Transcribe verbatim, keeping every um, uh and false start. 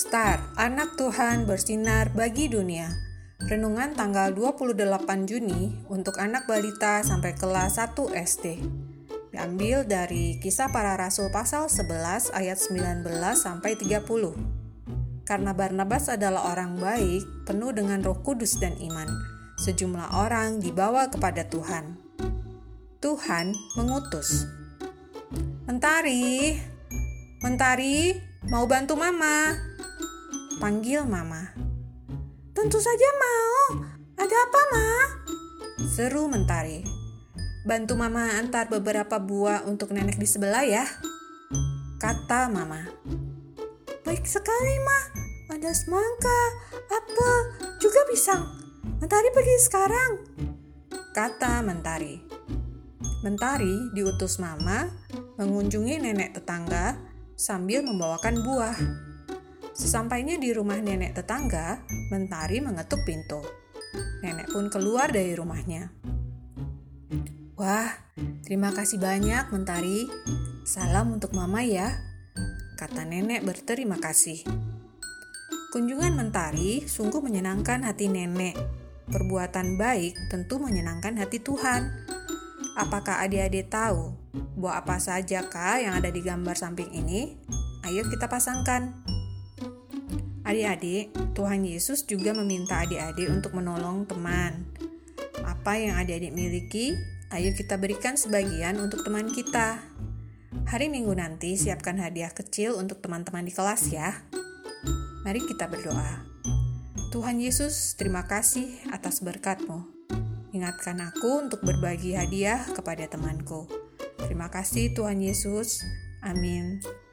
Star, Anak Tuhan Bersinar Bagi Dunia. Renungan tanggal dua puluh delapan Juni untuk anak balita sampai kelas satu S D. Diambil dari Kisah Para Rasul pasal sebelas ayat sembilan belas sampai tiga puluh. Karena Barnabas adalah orang baik, penuh dengan Roh Kudus dan iman, sejumlah orang dibawa kepada Tuhan. Tuhan mengutus Mentari, Mentari, mau bantu Mama? Panggil Mama. Tentu saja mau. Ada apa, Ma? Seru Mentari. Bantu Mama antar beberapa buah untuk nenek di sebelah ya, kata Mama. Baik sekali, Ma. Ada semangka, apel, juga pisang. Mentari pergi sekarang, kata Mentari. Mentari diutus Mama mengunjungi nenek tetangga sambil membawakan buah. Sesampainya di rumah nenek tetangga, Mentari mengetuk pintu. Nenek pun keluar dari rumahnya. Wah, terima kasih banyak Mentari. Salam untuk Mama ya, kata nenek berterima kasih. Kunjungan Mentari sungguh menyenangkan hati nenek. Perbuatan baik tentu menyenangkan hati Tuhan. Apakah adik-adik tahu buah apa saja kah yang ada di gambar samping ini? Ayo kita pasangkan. Adik-adik, Tuhan Yesus juga meminta adik-adik untuk menolong teman. Apa yang adik-adik miliki, ayo kita berikan sebagian untuk teman kita. Hari Minggu nanti siapkan hadiah kecil untuk teman-teman di kelas ya. Mari kita berdoa. Tuhan Yesus, terima kasih atas berkat-Mu. Ingatkan aku untuk berbagi hadiah kepada temanku. Terima kasih Tuhan Yesus. Amin.